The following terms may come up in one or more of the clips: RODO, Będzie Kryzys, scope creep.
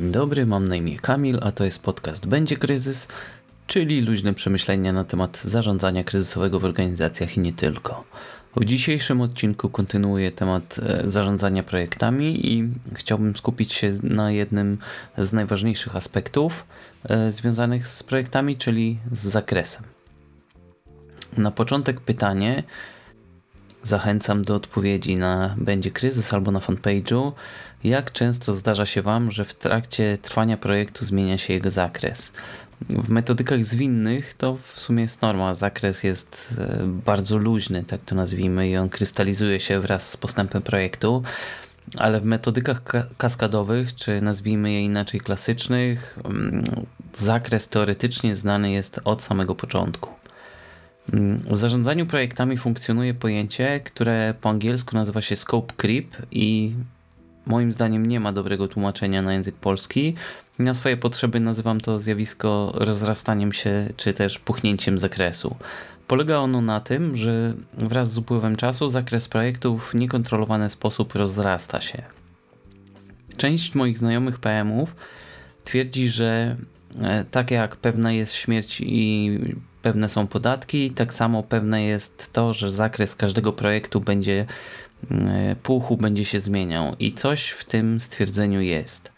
Dzień dobry, mam na imię Kamil, a to jest podcast Będzie Kryzys, czyli luźne przemyślenia na temat zarządzania kryzysowego w organizacjach i nie tylko. W dzisiejszym odcinku kontynuuję temat zarządzania projektami i chciałbym skupić się na jednym z najważniejszych aspektów związanych z projektami, czyli z zakresem. Na początek pytanie. Zachęcam do odpowiedzi na Będzie Kryzys albo na fanpage'u. Jak często zdarza się Wam, że w trakcie trwania projektu zmienia się jego zakres? W metodykach zwinnych to w sumie jest norma. Zakres jest bardzo luźny, tak to nazwijmy, i on krystalizuje się wraz z postępem projektu. Ale w metodykach kaskadowych, czy nazwijmy je inaczej klasycznych, zakres teoretycznie znany jest od samego początku. W zarządzaniu projektami funkcjonuje pojęcie, które po angielsku nazywa się scope creep i moim zdaniem nie ma dobrego tłumaczenia na język polski. Na swoje potrzeby nazywam to zjawisko rozrastaniem się czy też puchnięciem zakresu. Polega ono na tym, że wraz z upływem czasu zakres projektów w niekontrolowany sposób rozrasta się. Część moich znajomych PM-ów twierdzi, że tak jak pewna jest śmierć i pewne są podatki, tak samo pewne jest to, że zakres każdego projektu będzie się zmieniał i coś w tym stwierdzeniu jest.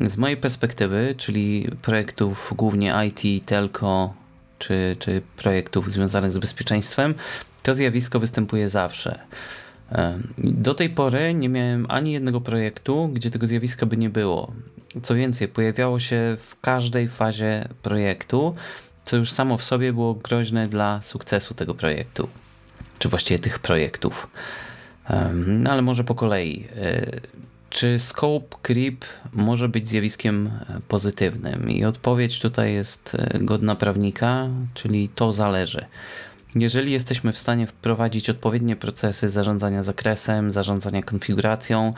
Z mojej perspektywy, czyli projektów głównie IT, telco czy projektów związanych z bezpieczeństwem, to zjawisko występuje zawsze. Do tej pory nie miałem ani jednego projektu, gdzie tego zjawiska by nie było. Co więcej, pojawiało się w każdej fazie projektu, co już samo w sobie było groźne dla sukcesu tego projektu, czy właściwie tych projektów. Ale może po kolei. Czy scope creep może być zjawiskiem pozytywnym? I odpowiedź tutaj jest godna prawnika, czyli to zależy. Jeżeli jesteśmy w stanie wprowadzić odpowiednie procesy zarządzania zakresem, zarządzania konfiguracją,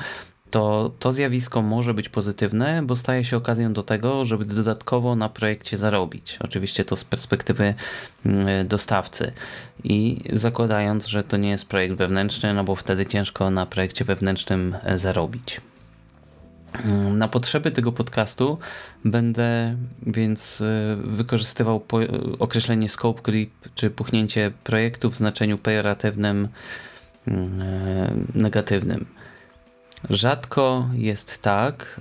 to zjawisko może być pozytywne, bo staje się okazją do tego, żeby dodatkowo na projekcie zarobić. Oczywiście to z perspektywy dostawcy i zakładając, że to nie jest projekt wewnętrzny, no bo wtedy ciężko na projekcie wewnętrznym zarobić. Na potrzeby tego podcastu będę więc wykorzystywał określenie scope creep czy puchnięcie projektu w znaczeniu pejoratywnym, negatywnym. Rzadko jest tak,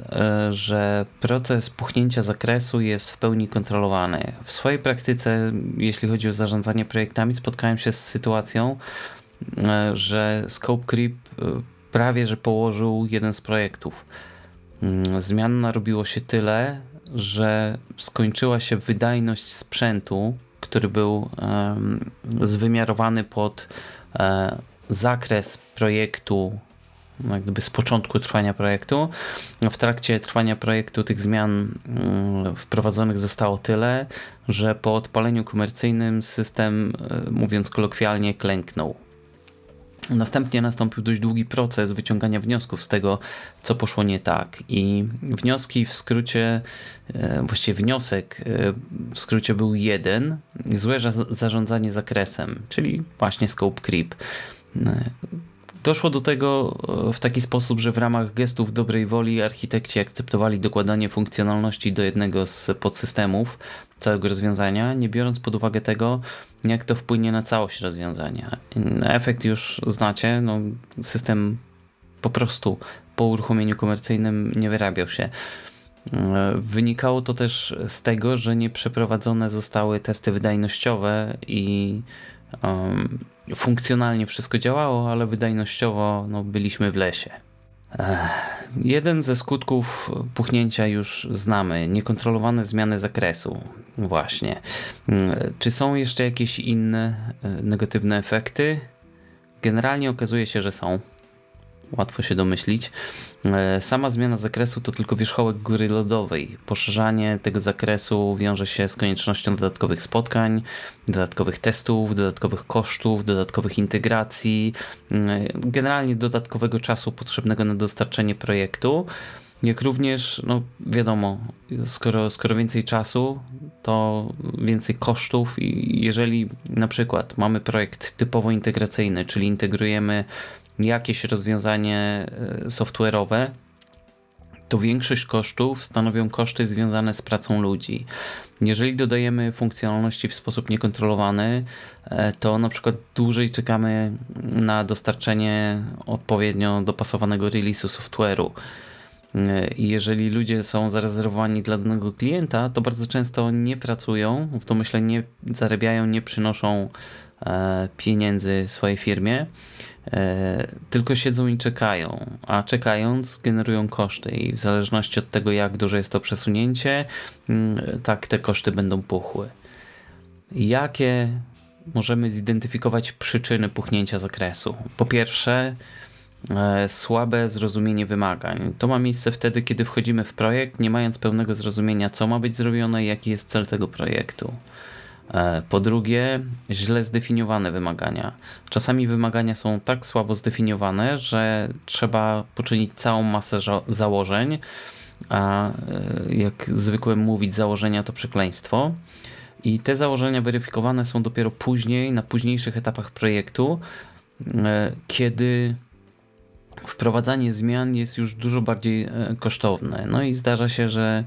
że proces puchnięcia zakresu jest w pełni kontrolowany. W swojej praktyce, jeśli chodzi o zarządzanie projektami, spotkałem się z sytuacją, że scope creep prawie że położył jeden z projektów. Zmian narobiło się tyle, że skończyła się wydajność sprzętu, który był zwymiarowany pod zakres projektu, jak gdyby z początku trwania projektu. W trakcie trwania projektu tych zmian wprowadzonych zostało tyle, że po odpaleniu komercyjnym system, mówiąc kolokwialnie, klęknął. Następnie nastąpił dość długi proces wyciągania wniosków z tego, co poszło nie tak. I wniosek w skrócie był jeden: złe zarządzanie zakresem, czyli właśnie scope creep. Doszło do tego w taki sposób, że w ramach gestów dobrej woli architekci akceptowali dokładanie funkcjonalności do jednego z podsystemów całego rozwiązania, nie biorąc pod uwagę tego, jak to wpłynie na całość rozwiązania. Efekt już znacie, system po prostu po uruchomieniu komercyjnym nie wyrabiał się. Wynikało to też z tego, że nie przeprowadzone zostały testy wydajnościowe i funkcjonalnie wszystko działało, ale wydajnościowo byliśmy w lesie. Jeden ze skutków puchnięcia już znamy. Niekontrolowane zmiany zakresu. Właśnie. Czy są jeszcze jakieś inne negatywne efekty? Generalnie okazuje się, że są. Łatwo się domyślić. Sama zmiana zakresu to tylko wierzchołek góry lodowej. Poszerzanie tego zakresu wiąże się z koniecznością dodatkowych spotkań, dodatkowych testów, dodatkowych kosztów, dodatkowych integracji, generalnie dodatkowego czasu potrzebnego na dostarczenie projektu, jak również, wiadomo, skoro więcej czasu, to więcej kosztów i jeżeli na przykład mamy projekt typowo integracyjny, czyli integrujemy jakieś rozwiązanie software'owe, to większość kosztów stanowią koszty związane z pracą ludzi. Jeżeli dodajemy funkcjonalności w sposób niekontrolowany, to na przykład dłużej czekamy na dostarczenie odpowiednio dopasowanego release'u software'u. Jeżeli ludzie są zarezerwowani dla danego klienta, to bardzo często nie pracują, w domyśle nie zarabiają, nie przynoszą pieniędzy swojej firmie, tylko siedzą i czekają, a czekając generują koszty i w zależności od tego, jak duże jest to przesunięcie, tak te koszty będą puchły. Jakie możemy zidentyfikować przyczyny puchnięcia zakresu? Po pierwsze, słabe zrozumienie wymagań. To ma miejsce wtedy, kiedy wchodzimy w projekt, nie mając pełnego zrozumienia, co ma być zrobione i jaki jest cel tego projektu. Po drugie, źle zdefiniowane wymagania. Czasami wymagania są tak słabo zdefiniowane, że trzeba poczynić całą masę założeń, a jak zwykle mówić, założenia to przekleństwo. I te założenia weryfikowane są dopiero później, na późniejszych etapach projektu, kiedy wprowadzanie zmian jest już dużo bardziej kosztowne. No i zdarza się, że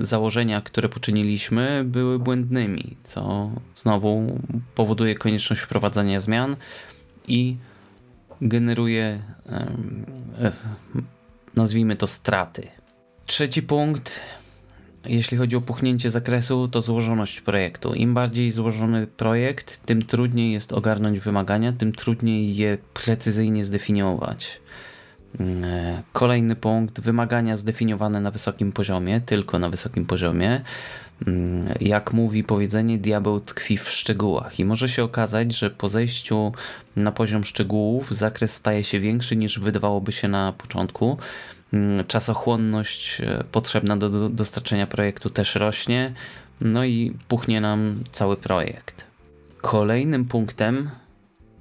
założenia, które poczyniliśmy, były błędnymi, co znowu powoduje konieczność wprowadzania zmian i generuje, nazwijmy to, straty. Trzeci punkt, jeśli chodzi o puchnięcie zakresu, to złożoność projektu. Im bardziej złożony projekt, tym trudniej jest ogarnąć wymagania, tym trudniej je precyzyjnie zdefiniować. Kolejny punkt, wymagania zdefiniowane na wysokim poziomie, tylko na wysokim poziomie. Jak mówi powiedzenie, diabeł tkwi w szczegółach i może się okazać, że po zejściu na poziom szczegółów zakres staje się większy niż wydawałoby się na początku. Czasochłonność potrzebna do dostarczenia projektu też rośnie, no i puchnie nam cały projekt. Kolejnym punktem,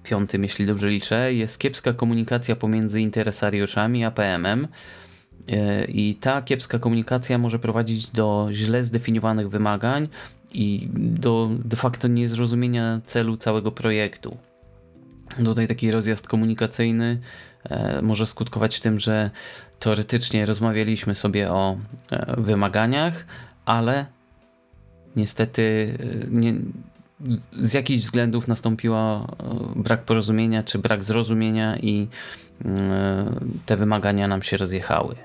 piątym jeśli dobrze liczę, jest kiepska komunikacja pomiędzy interesariuszami a PM-em i ta kiepska komunikacja może prowadzić do źle zdefiniowanych wymagań i do de facto niezrozumienia celu całego projektu. Tutaj taki rozjazd komunikacyjny może skutkować tym, że teoretycznie rozmawialiśmy sobie o wymaganiach, ale niestety z jakichś względów nastąpiła brak porozumienia czy brak zrozumienia i te wymagania nam się rozjechały.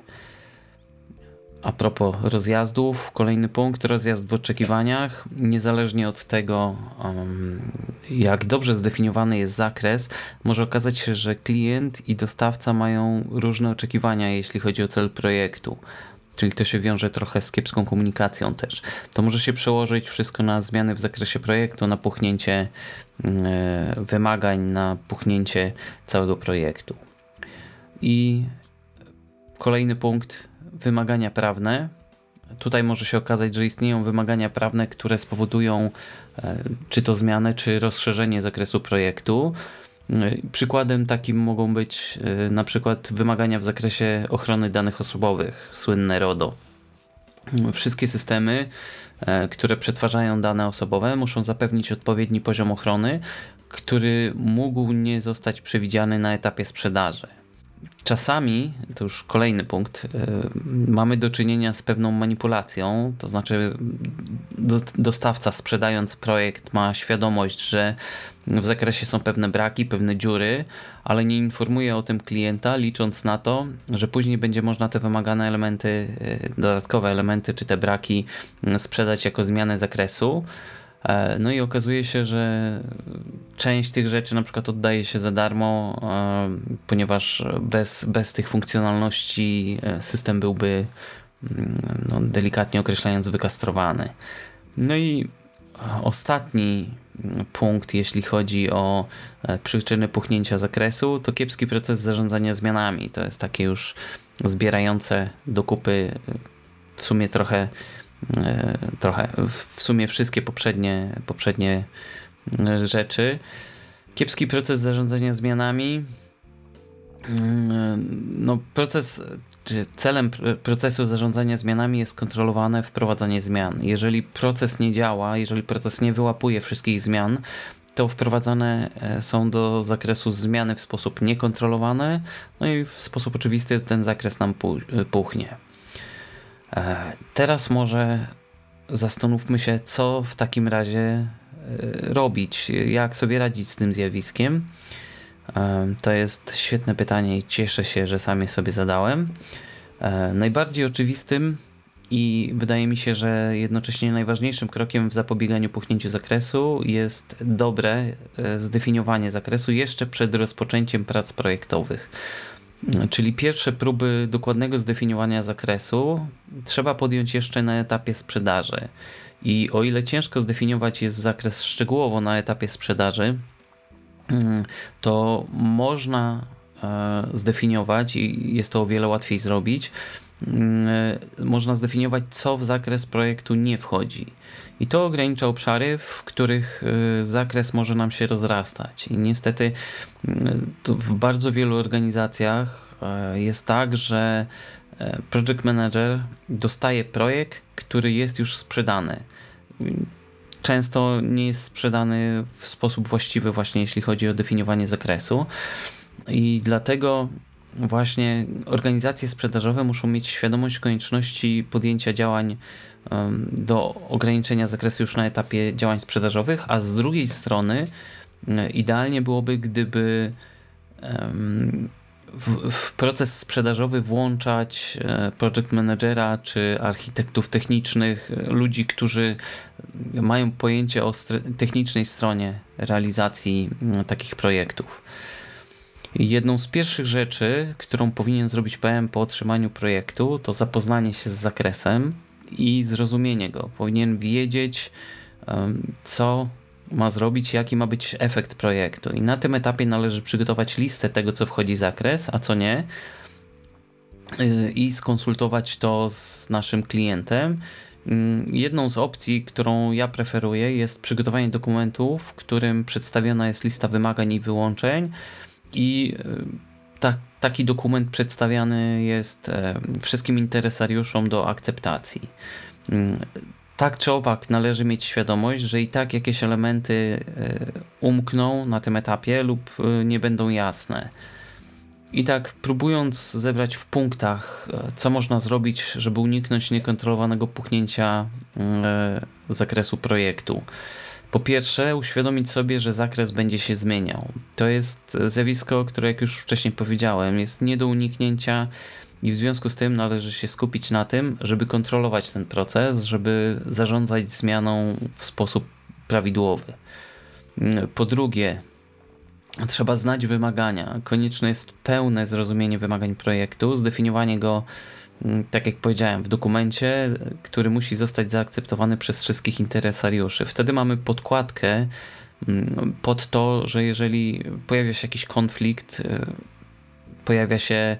A propos rozjazdów, kolejny punkt, rozjazd w oczekiwaniach. Niezależnie od tego, jak dobrze zdefiniowany jest zakres, może okazać się, że klient i dostawca mają różne oczekiwania, jeśli chodzi o cel projektu. Czyli to się wiąże trochę z kiepską komunikacją też. To może się przełożyć wszystko na zmiany w zakresie projektu, na puchnięcie wymagań, na puchnięcie całego projektu. I kolejny punkt, wymagania prawne. Tutaj może się okazać, że istnieją wymagania prawne, które spowodują czy to zmianę, czy rozszerzenie zakresu projektu. Przykładem takim mogą być na przykład wymagania w zakresie ochrony danych osobowych, słynne RODO. Wszystkie systemy, które przetwarzają dane osobowe, muszą zapewnić odpowiedni poziom ochrony, który mógł nie zostać przewidziany na etapie sprzedaży. Czasami, to już kolejny punkt, mamy do czynienia z pewną manipulacją, to znaczy dostawca, sprzedając projekt, ma świadomość, że w zakresie są pewne braki, pewne dziury, ale nie informuje o tym klienta, licząc na to, że później będzie można te wymagane elementy, dodatkowe elementy czy te braki sprzedać jako zmianę zakresu. No i okazuje się, że część tych rzeczy na przykład oddaje się za darmo, ponieważ bez tych funkcjonalności system byłby, no, delikatnie określając, wykastrowany. No i ostatni punkt, jeśli chodzi o przyczyny puchnięcia zakresu, to kiepski proces zarządzania zmianami. To jest takie już zbierające do kupy w sumie w sumie wszystkie poprzednie rzeczy. Kiepski proces zarządzania zmianami. No, celem procesu zarządzania zmianami jest kontrolowane wprowadzanie zmian. Jeżeli proces nie działa, jeżeli proces nie wyłapuje wszystkich zmian, to wprowadzane są do zakresu zmiany w sposób niekontrolowany, no i w sposób oczywisty ten zakres nam puchnie. Teraz może zastanówmy się, co w takim razie robić, jak sobie radzić z tym zjawiskiem. To jest świetne pytanie i cieszę się, że sam je sobie zadałem. Najbardziej oczywistym i wydaje mi się, że jednocześnie najważniejszym krokiem w zapobieganiu puchnięciu zakresu jest dobre zdefiniowanie zakresu jeszcze przed rozpoczęciem prac projektowych. Czyli pierwsze próby dokładnego zdefiniowania zakresu trzeba podjąć jeszcze na etapie sprzedaży. I o ile ciężko zdefiniować jest zakres szczegółowo na etapie sprzedaży, to można zdefiniować i jest to o wiele łatwiej zrobić. Można zdefiniować, co w zakres projektu nie wchodzi. I to ogranicza obszary, w których zakres może nam się rozrastać. I niestety w bardzo wielu organizacjach jest tak, że project manager dostaje projekt, który jest już sprzedany. Często nie jest sprzedany w sposób właściwy właśnie jeśli chodzi o definiowanie zakresu. I dlatego właśnie organizacje sprzedażowe muszą mieć świadomość konieczności podjęcia działań do ograniczenia zakresu już na etapie działań sprzedażowych, a z drugiej strony idealnie byłoby, gdyby w proces sprzedażowy włączać project managera czy architektów technicznych, ludzi, którzy mają pojęcie o technicznej stronie realizacji takich projektów. Jedną z pierwszych rzeczy, którą powinien zrobić PM po otrzymaniu projektu, to zapoznanie się z zakresem i zrozumienie go. Powinien wiedzieć, co ma zrobić, jaki ma być efekt projektu. I na tym etapie należy przygotować listę tego, co wchodzi w zakres, a co nie, i skonsultować to z naszym klientem. Jedną z opcji, którą ja preferuję, jest przygotowanie dokumentu, w którym przedstawiona jest lista wymagań i wyłączeń. I taki dokument przedstawiany jest wszystkim interesariuszom do akceptacji. Tak czy owak należy mieć świadomość, że i tak jakieś elementy umkną na tym etapie lub nie będą jasne. I tak próbując zebrać w punktach, co można zrobić, żeby uniknąć niekontrolowanego puchnięcia zakresu projektu. Po pierwsze, uświadomić sobie, że zakres będzie się zmieniał. To jest zjawisko, które, jak już wcześniej powiedziałem, jest nie do uniknięcia i w związku z tym należy się skupić na tym, żeby kontrolować ten proces, żeby zarządzać zmianą w sposób prawidłowy. Po drugie, trzeba znać wymagania. Konieczne jest pełne zrozumienie wymagań projektu, zdefiniowanie go, tak jak powiedziałem, w dokumencie, który musi zostać zaakceptowany przez wszystkich interesariuszy. Wtedy mamy podkładkę pod to, że jeżeli pojawia się jakiś konflikt, pojawia się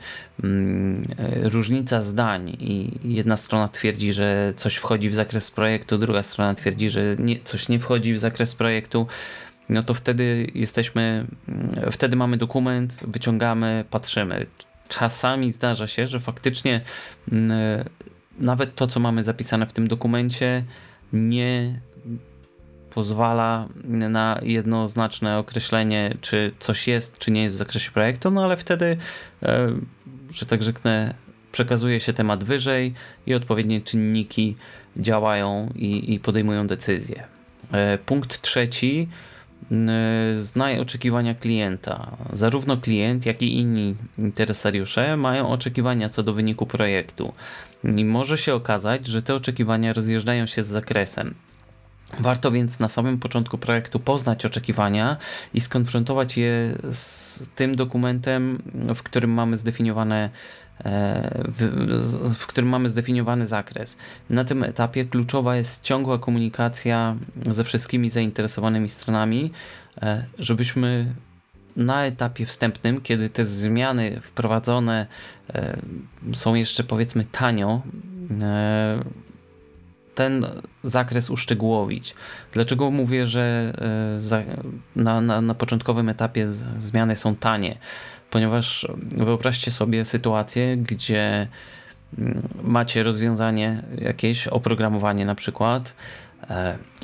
różnica zdań i jedna strona twierdzi, że coś wchodzi w zakres projektu, druga strona twierdzi, że coś nie wchodzi w zakres projektu, no to wtedy mamy dokument, wyciągamy, patrzymy. Czasami zdarza się, że faktycznie nawet to, co mamy zapisane w tym dokumencie, nie pozwala na jednoznaczne określenie, czy coś jest, czy nie jest w zakresie projektu, no ale wtedy, że tak rzeknę, przekazuje się temat wyżej i odpowiednie czynniki działają i podejmują decyzje. Punkt trzeci. Znaj oczekiwania klienta. Zarówno klient, jak i inni interesariusze mają oczekiwania co do wyniku projektu i może się okazać, że te oczekiwania rozjeżdżają się z zakresem. Warto więc na samym początku projektu poznać oczekiwania i skonfrontować je z tym dokumentem, w którym mamy zdefiniowane w którym mamy zdefiniowany zakres. Na tym etapie kluczowa jest ciągła komunikacja ze wszystkimi zainteresowanymi stronami, żebyśmy na etapie wstępnym, kiedy te zmiany wprowadzone są jeszcze, powiedzmy, tanio, ten zakres uszczegółowić. Dlaczego mówię, że na początkowym etapie zmiany są tanie? Ponieważ wyobraźcie sobie sytuację, gdzie macie rozwiązanie jakieś, oprogramowanie na przykład,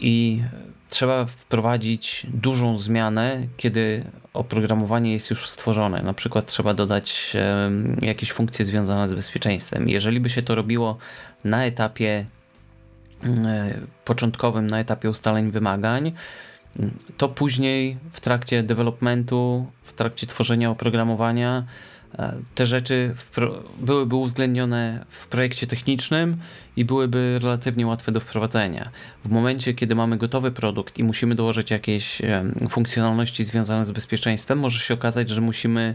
i trzeba wprowadzić dużą zmianę, kiedy oprogramowanie jest już stworzone. Na przykład trzeba dodać jakieś funkcje związane z bezpieczeństwem. Jeżeli by się to robiło na etapie początkowym, na etapie ustaleń wymagań, to później w trakcie developmentu, w trakcie tworzenia oprogramowania te rzeczy byłyby uwzględnione w projekcie technicznym i byłyby relatywnie łatwe do wprowadzenia. W momencie, kiedy mamy gotowy produkt i musimy dołożyć jakieś funkcjonalności związane z bezpieczeństwem, może się okazać, że musimy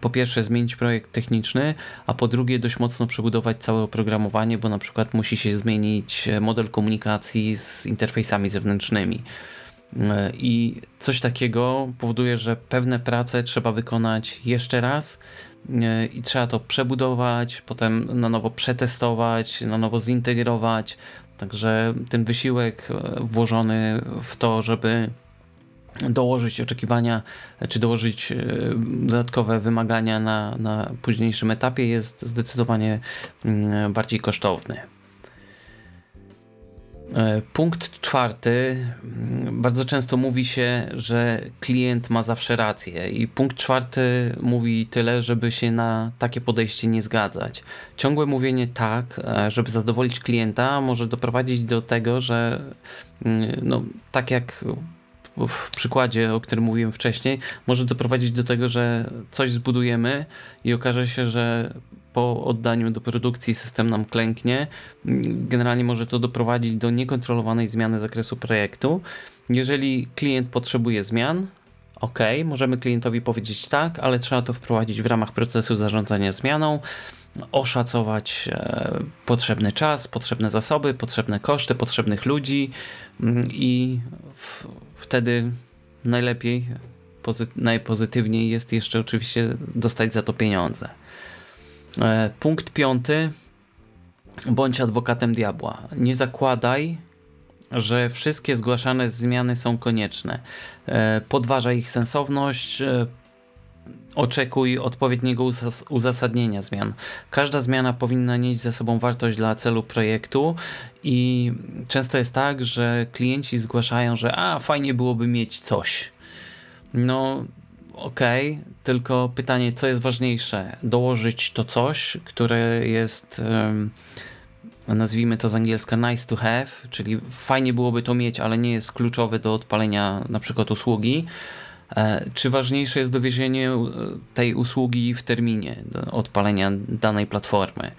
po pierwsze zmienić projekt techniczny, a po drugie dość mocno przebudować całe oprogramowanie, bo na przykład musi się zmienić model komunikacji z interfejsami zewnętrznymi. I coś takiego powoduje, że pewne prace trzeba wykonać jeszcze raz i trzeba to przebudować, potem na nowo przetestować, na nowo zintegrować. Także ten wysiłek włożony w to, żeby dołożyć oczekiwania, czy dołożyć dodatkowe wymagania na późniejszym etapie, jest zdecydowanie bardziej kosztowny. Punkt czwarty. Bardzo często mówi się, że klient ma zawsze rację i punkt czwarty mówi tyle, żeby się na takie podejście nie zgadzać. Ciągłe mówienie tak, żeby zadowolić klienta, może doprowadzić do tego, że tak jak w przykładzie, o którym mówiłem wcześniej, może doprowadzić do tego, że coś zbudujemy i okaże się, że po oddaniu do produkcji system nam klęknie. Generalnie może to doprowadzić do niekontrolowanej zmiany zakresu projektu. Jeżeli klient potrzebuje zmian, ok, możemy klientowi powiedzieć tak, ale trzeba to wprowadzić w ramach procesu zarządzania zmianą, oszacować potrzebny czas, potrzebne zasoby, potrzebne koszty, potrzebnych ludzi i wtedy najlepiej, najpozytywniej jest jeszcze oczywiście dostać za to pieniądze. Punkt piąty. Bądź adwokatem diabła. Nie zakładaj, że wszystkie zgłaszane zmiany są konieczne. Podważaj ich sensowność, oczekuj odpowiedniego uzasadnienia zmian. Każda zmiana powinna nieść ze sobą wartość dla celu projektu i często jest tak, że klienci zgłaszają, że fajnie byłoby mieć coś. Okej, tylko pytanie, co jest ważniejsze? Dołożyć to coś, które jest, nazwijmy to z angielska nice to have, czyli fajnie byłoby to mieć, ale nie jest kluczowe do odpalenia na przykład usługi. Czy ważniejsze jest dowiezienie tej usługi w terminie odpalenia danej platformy?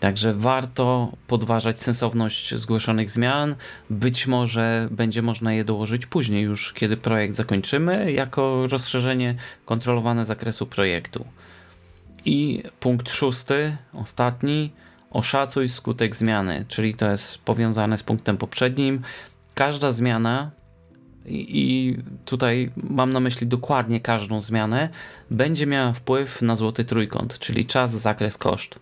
Także warto podważać sensowność zgłoszonych zmian. Być może będzie można je dołożyć później już, kiedy projekt zakończymy, jako rozszerzenie kontrolowane zakresu projektu. I punkt szósty, ostatni, oszacuj skutek zmiany, czyli to jest powiązane z punktem poprzednim. Każda zmiana, i tutaj mam na myśli dokładnie każdą zmianę, będzie miała wpływ na złoty trójkąt, czyli czas, zakres, koszt.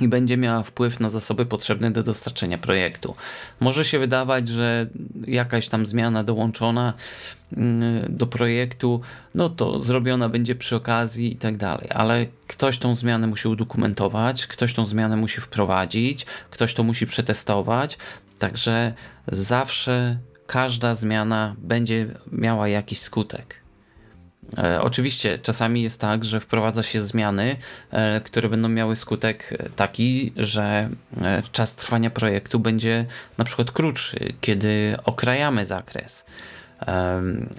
I będzie miała wpływ na zasoby potrzebne do dostarczenia projektu. Może się wydawać, że jakaś tam zmiana dołączona do projektu, to zrobiona będzie przy okazji i tak dalej, ale ktoś tą zmianę musi udokumentować, ktoś tą zmianę musi wprowadzić, ktoś to musi przetestować, także zawsze każda zmiana będzie miała jakiś skutek. Oczywiście czasami jest tak, że wprowadza się zmiany, które będą miały skutek taki, że czas trwania projektu będzie na przykład krótszy, kiedy okrajamy zakres,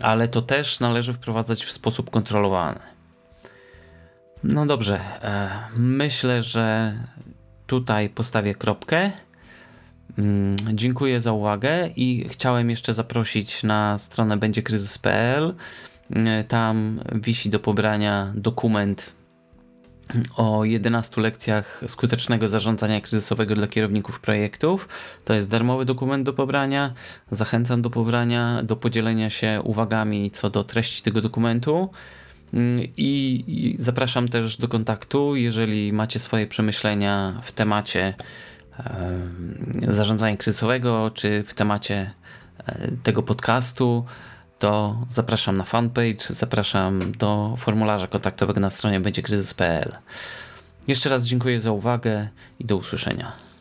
ale to też należy wprowadzać w sposób kontrolowany. Dobrze, myślę, że tutaj postawię kropkę. Dziękuję za uwagę i chciałem jeszcze zaprosić na stronę będziekryzys.pl. Tam wisi do pobrania dokument o 11 lekcjach skutecznego zarządzania kryzysowego dla kierowników projektów. To jest darmowy dokument do pobrania. Zachęcam do pobrania, do podzielenia się uwagami co do treści tego dokumentu. I zapraszam też do kontaktu, jeżeli macie swoje przemyślenia w temacie zarządzania kryzysowego, czy w temacie tego podcastu. To zapraszam na fanpage, zapraszam do formularza kontaktowego na stronie będziekryzys.pl. Jeszcze raz dziękuję za uwagę i do usłyszenia.